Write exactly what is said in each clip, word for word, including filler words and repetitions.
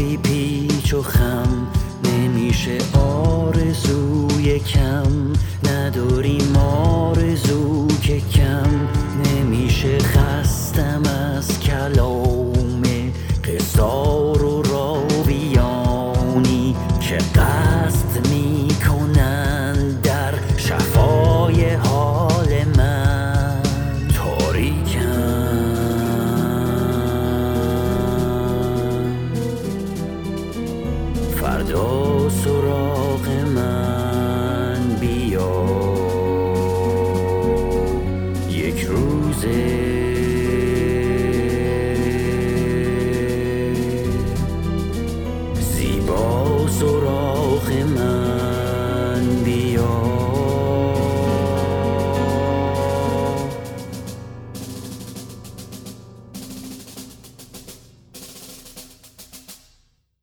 بی پیچ و خم نمیشه آرزوی کم، نداریم آرزو که کم نمیشه. خستم از کلام قصار و راویانی که قصد میکنن در شفای حال من. تاریکم فردا سراغ من بیا، یک روزه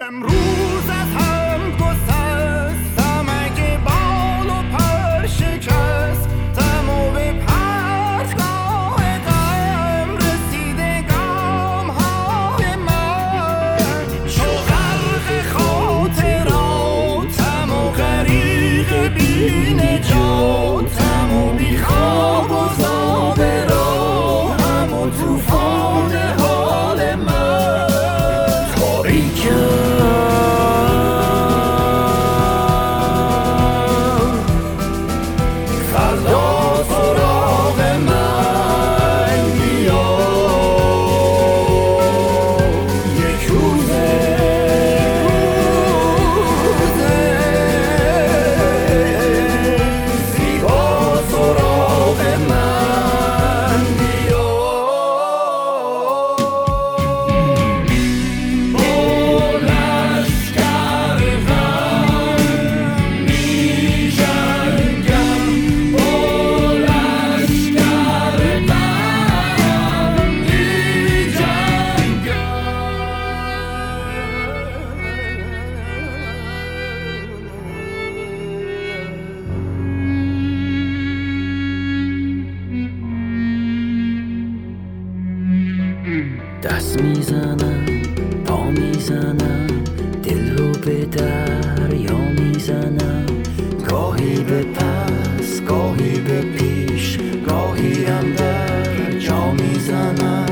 امروز از هم گسستم، اگه بال و پر شکستم و به پرگاه دم رسیده گام های من. چو غرق خاطراتم و غریق بی نجاتم و بی خواب و زاب راهم و توفان حال من. تاریکم دست میزنم، پا میزنم، دل رو به دریا میزنم. گاهی به پس، گاهی به پیش، گاهی هم در جا میزنم.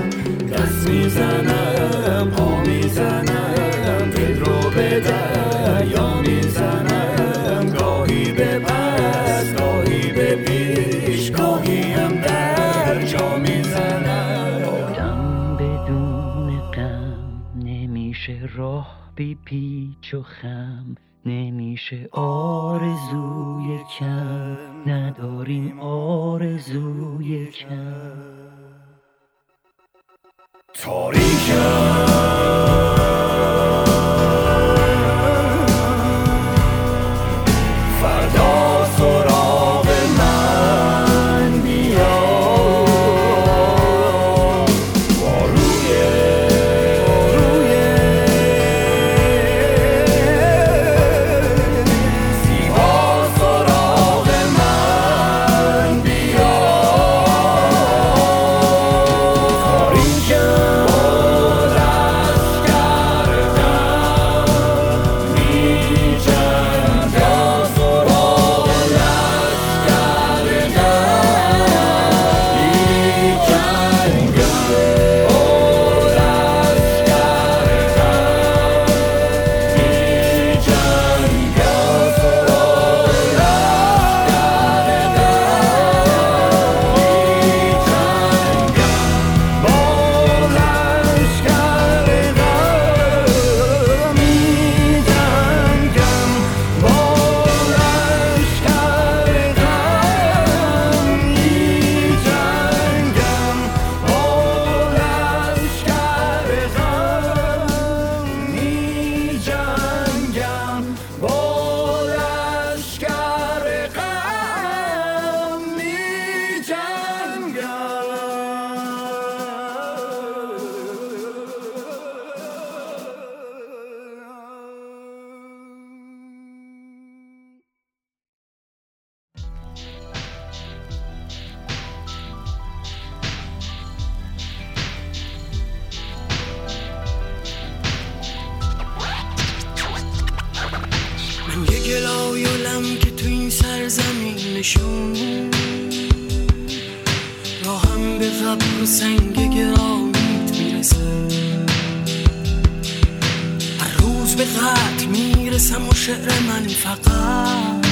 دست میزنم، پا میزنم، دل رو به دریا میزنم. گاهی به پس، گاهی به پیش، گاهی هم در جا میزنم. نمیشه راه بی پیچ و خم، نمیشه آرزوی کم، نداریم آرزوی کم. تاریکم یه لایلم که تو این سرزمین نشون راهم به قبر و سنگ گرامیت میرسم، هر روز به قتل میرسم و شعر من فقط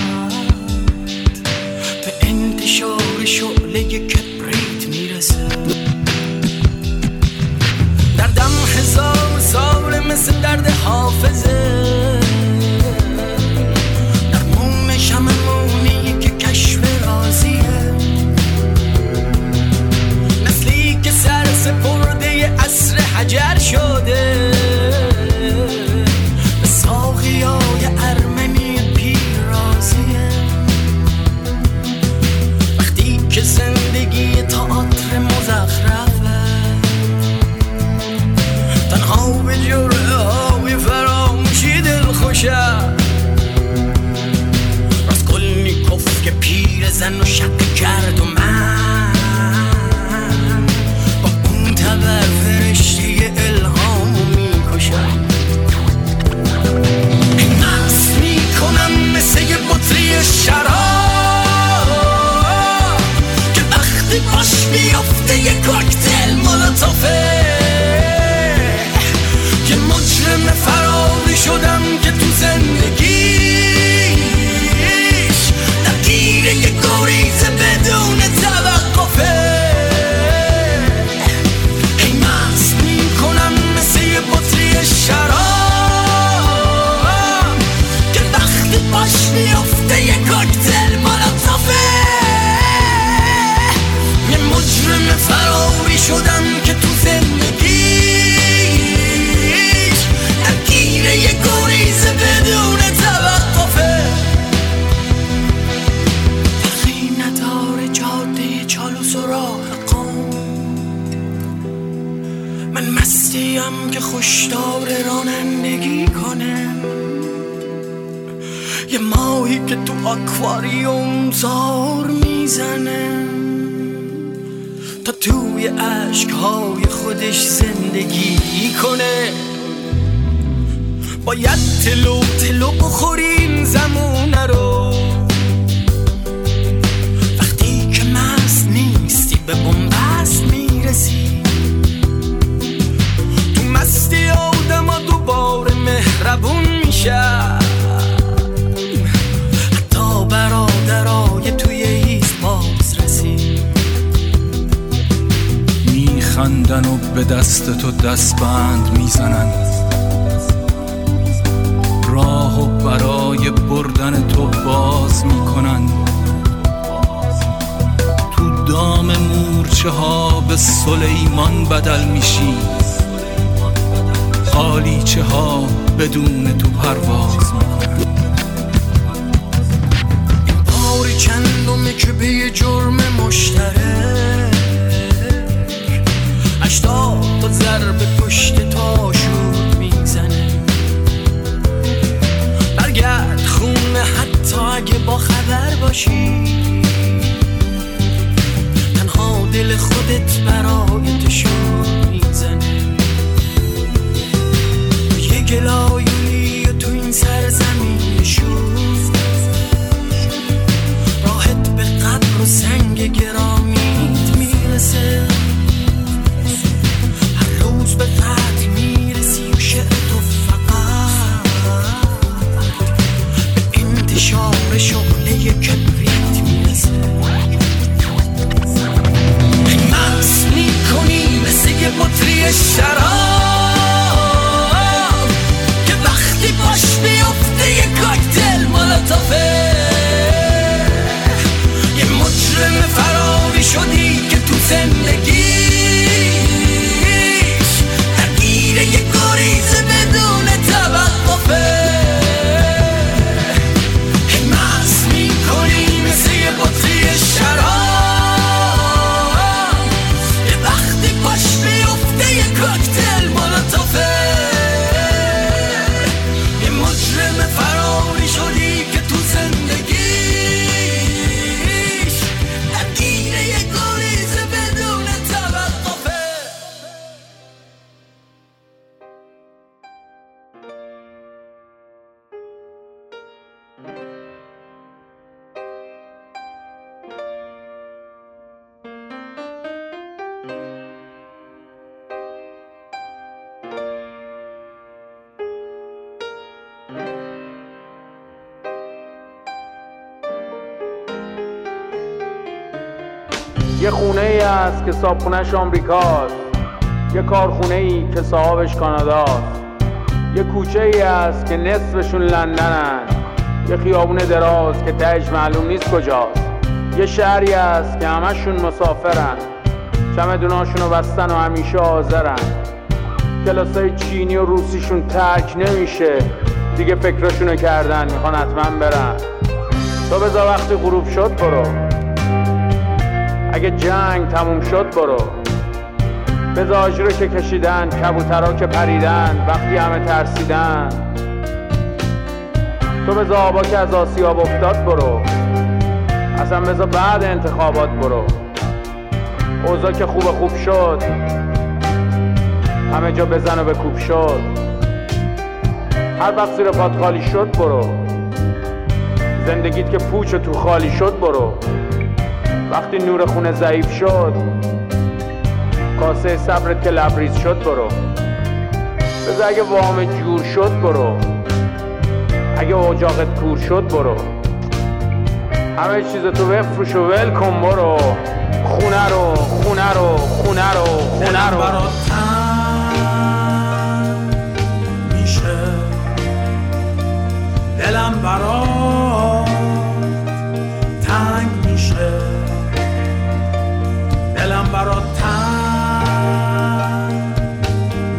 به انتشار شعله کبریت میرسم. دردم هزار ساله مثل درد حافظه، عصر حجر شده به ساقیای ارمنی پیرازیه، وقتی که زندگی تئاتر مزخرفه تنها به جرعه های فراموشی دلخوشم، راسکولنیکوف که پیر زن و شق کرد و من بر فرشته الهام میکشم، نفس میکنم مثل یه بطری شراب که وقتی باش میافته یه کوکتل مولوتوفه، یه مجرم فراری شدم که تو زندگیش نگیره یه گریز بدون توقفه. شراب که وقتی باش میفته یه کوکتل مولوتوفه، یه مجرم فراری شدم که تو زندگیش درگیره یه گریز بدون توقفه. فرقی نداره جاده چالوس و راه قم، من مستیم که خوشدار رانندگی کنم، یه ماهی که تو آکواریوم زار میزنم تا توی عشقهای خودش زندگی کنه. باید تلو تلو بخوریم زمونه رو، وقتی که مست نیستی به بنبست میرسی، مستی آدم ها دوباره مهربون میشن، حتی برادرای توی ایست باز رسید، میخندن و به دست تو دستبند میزنن، راهو برای بردن تو باز میکنن، تو دام مورچه ها به سلیمان بدل میشی، خالیچه ها بدون تو پرواز میکنن. این باری چندمه که به یه جرم مشترک اشتاب تا ضرب پشت تا شور میزنه، برگرد خونه حتی اگه با خبر باشی، تنها دل خودت برای تشور میزنه. گلایولی تو این سرزمین شوف راحت به قبر و سنگ گرامیت میرسه، هر روز به قدر میرسی و شعر تو فقط به انتشار شعله کبریت میرسه. مست میکنی مثل یه یه خونه ای است که صاحب خونه‌اش آمریکاست، یه کارخونه ای که صاحبش کاناداست، یه کوچه ای است که نصفشون لندنن، یه خیابونه دراز که تهش معلوم نیست کجاست، یه شهری است که همشون مسافرن، چمدوناشون رو بستن و همیشه حاضرن، کلاسای چینی و روسیشون ترک نمیشه، دیگه فکرشونو کردن میخوان حتما برن. تو بذار وقتی غروب شد برو، اگه جنگ تموم شد برو، بذار آجرو که کشیدن، کبوترها که پریدن وقتی همه ترسیدن. تو بذار آبا که از آسیاب افتاد برو، اصلا بذار بعد انتخابات برو. اوضاع که خوب خوب شد همه جا بزن و بکوب شد، هر وقت زیر پات خالی شد برو، زندگیت که پوچ و تو خالی شد برو. وقتی نور خونه ضعیف شد، کاسه صبرت که لبریز شد برو، بذار اگه وام جور شد برو، اگه اجاقت کور شد برو، همه چیزتو بفروش و ول کن برو. خونه رو خونه رو خونه رو خونه رو دلم برات تنگ میشه، دلم برات تنگ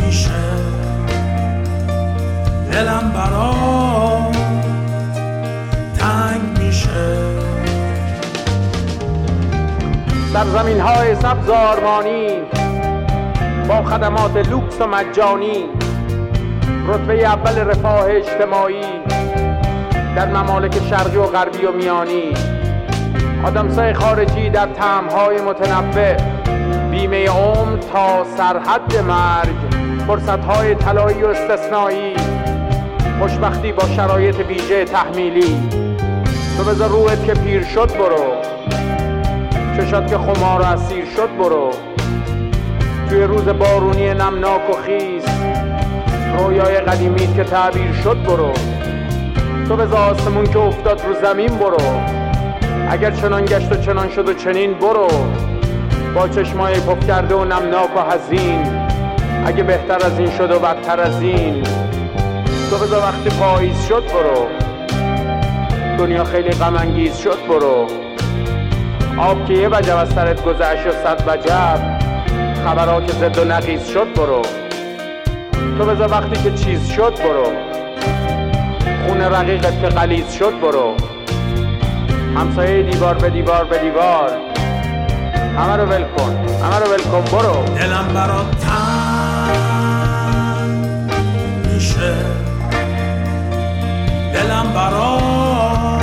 میشه، دلم برات تنگ میشه. در زمین‌های سبز آرمانی با خدمات لوکس و مجانی، رتبه اول رفاه اجتماعی در ممالک شرقی و غربی و میانی، آدمسای خارجی در طعم‌های متنوع، بیمه عمر تا سرحد مرگ، فرصت‌های طلایی و استثنایی، خوشبختی با شرایط ویژه تحمیلی. تو بذار روحت که پیر شد برو، چشات که خمار و اسیر شد برو، توی روز بارونی نمناک و خیس، رویای قدیمیت که تعبیر شد برو. تو بذار آسمون که افتاد رو زمین برو، اگر چنان گشت و چنان شد و چنین برو، با چشمای پف کرده و نمناک و حزین، اگه بهتر از این شد و بدتر از این. تو بذار وقتی پاییز شد برو، دنیا خیلی غم انگیز شد برو، آب که یه وجب از سرت گذشت و صد وجب، خبرها که زد و نقیز شد برو. تو بذار وقتی که چیز شد برو، خونه رقیقت که غلیظ شد برو، همسایه دیوار به دیوار به دیوار، همه رو ول کن همه رو ول کن برو. دلم برات تنگ میشه، دلم برات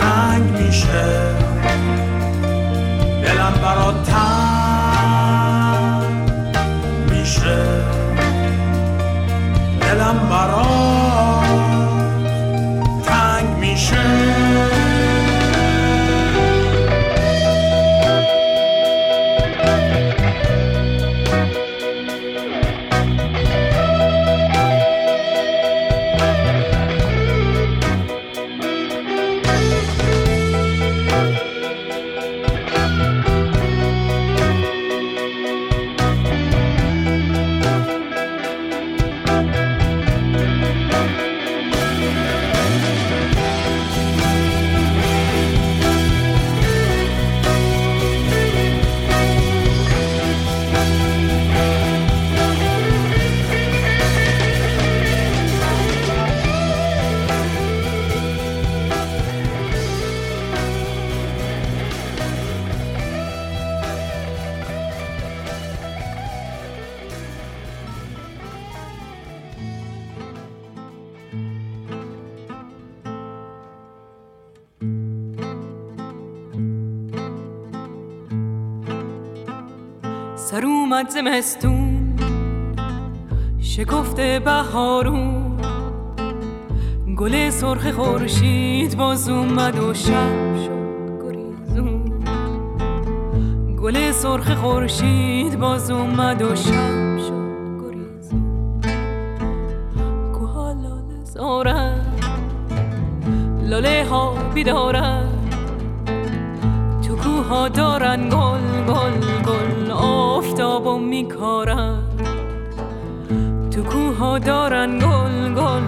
تنگ میشه، دلم برات تنگ میشه، دلم برات Sure. سر اومد زمستون شکفته بهارون، گل سرخ خورشید باز اومد و شب شد گریزون، گل سرخ خورشید باز اومد و شب شد گریزون. کوها لاله زارن، لاله ها بیدارن، تو کوه گلها دارن گل گل گل، آفتابو میکارن. تو کوها دارن گل گل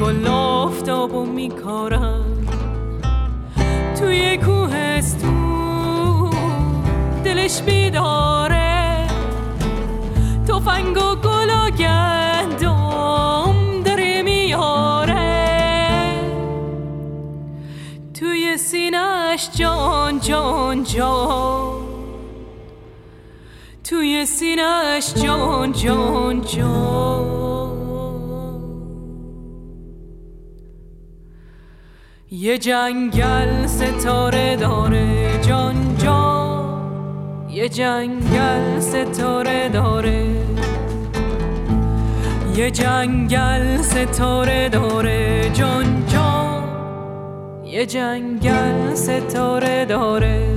گل، آفتابو میکارن. توی کوهستون دلش بیداره، تفنگ و گل و گندم داره میاره. توی سینه‌اش جان جان جان، توی سینه‌اش جان جان جان. یه جنگل ستاره داره جان جان، یه جنگل ستاره داره، یه جنگل ستاره داره جان جان، یه جنگل ستاره داره.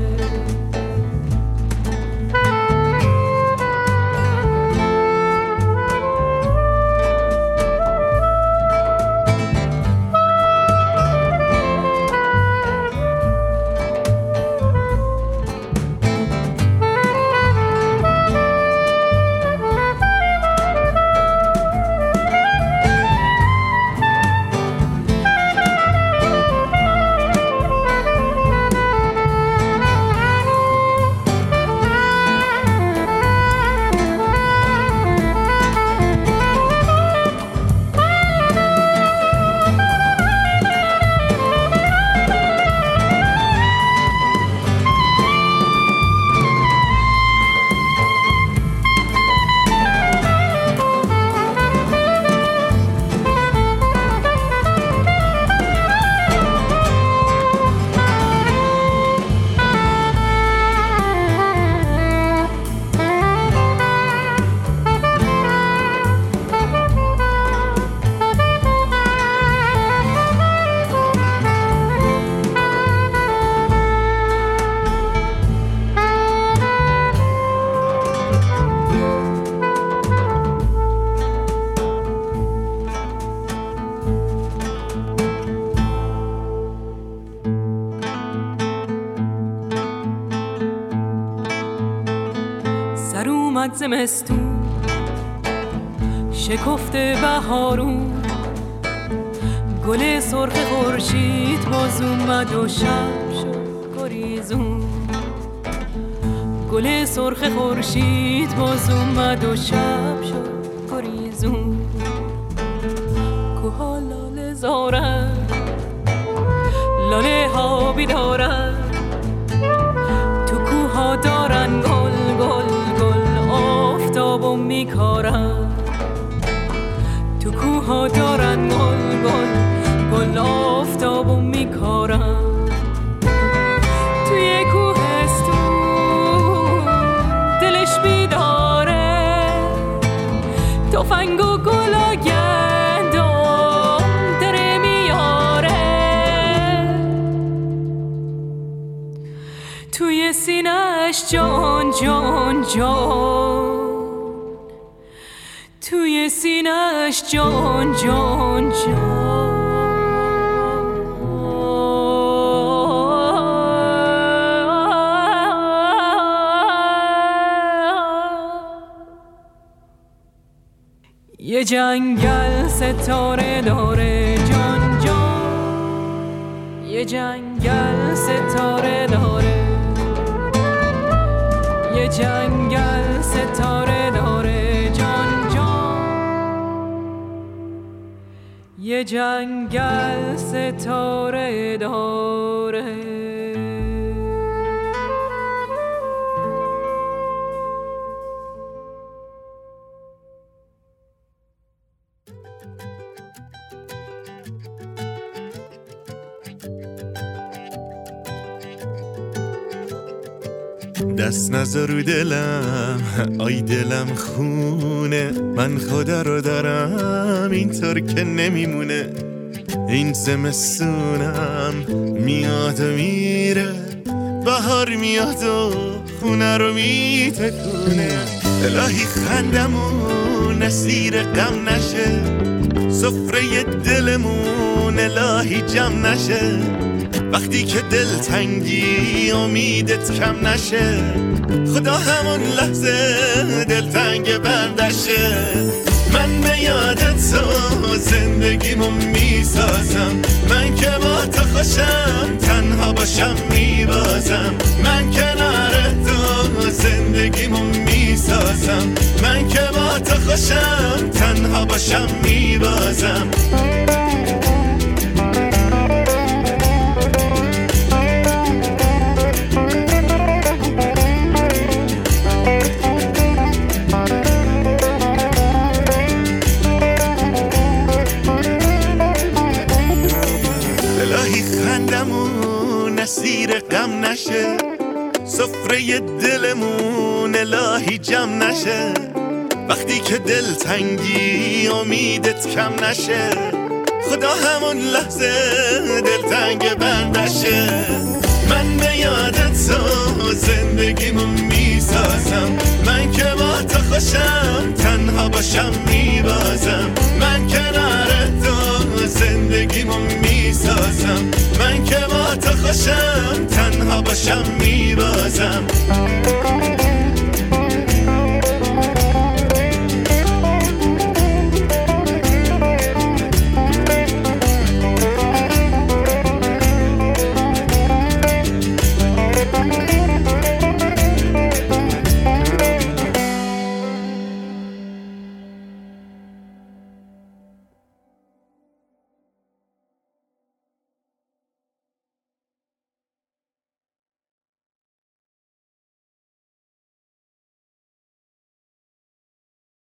زمستون شکفته بهارون، گل سرخ خورشید باز اومد و شب شد گریزون. گل سرخ خورشید باز اومد و شب شد گریزون. کوها لاله زارن، لاله ها بیدارن. تو کوها دارن گل گل آفتابو میکارن. تو کوها دارن گل گل گل، آفتابو میکارن. توی کوهستون دلش بیداره، تفنگ و گل و گندم داره میاره. توی سینه‌اش جان جان جان، توی سینه‌اش جان جان جان. یه جنگل ستاره داره جان جان، یه جنگل ستاره داره، یه جنگل ستاره داره یه جنگل ستاره داره. دست نزار رو دلم، آی دلم خونه، من خدا رو دارم اینطور که نمیمونه. این زمستونم میاد و میره، بهار میاد و خونه رو میتکونه. الهی خندمون اسیر غم نشه، سفره دلمون الهی جم نشه. وقتی که دلتنگی امیدت کم نشه، خدا همون لحظه دلتنگ بندشه. من به یادت تو زندگیمو میسازم، من که با تو خوشم تنها باشم میبازم. من کنارت تو زندگیمو میسازم، من که با تو خوشم تنها باشم میبازم. خندمون اسیر غم نشه، سفره دلمون الهی جم نشه. وقتی که دلتنگی امیدت کم نشه، خدا همون لحظه دلتنگ بندشه. من به یادت تو زندگیمو میسازم، من که با تو خوشم تنها باشم میبازم. من کنارت تو زندگیمو میسازم، من که با تو خوشم تنها باشم میبازم.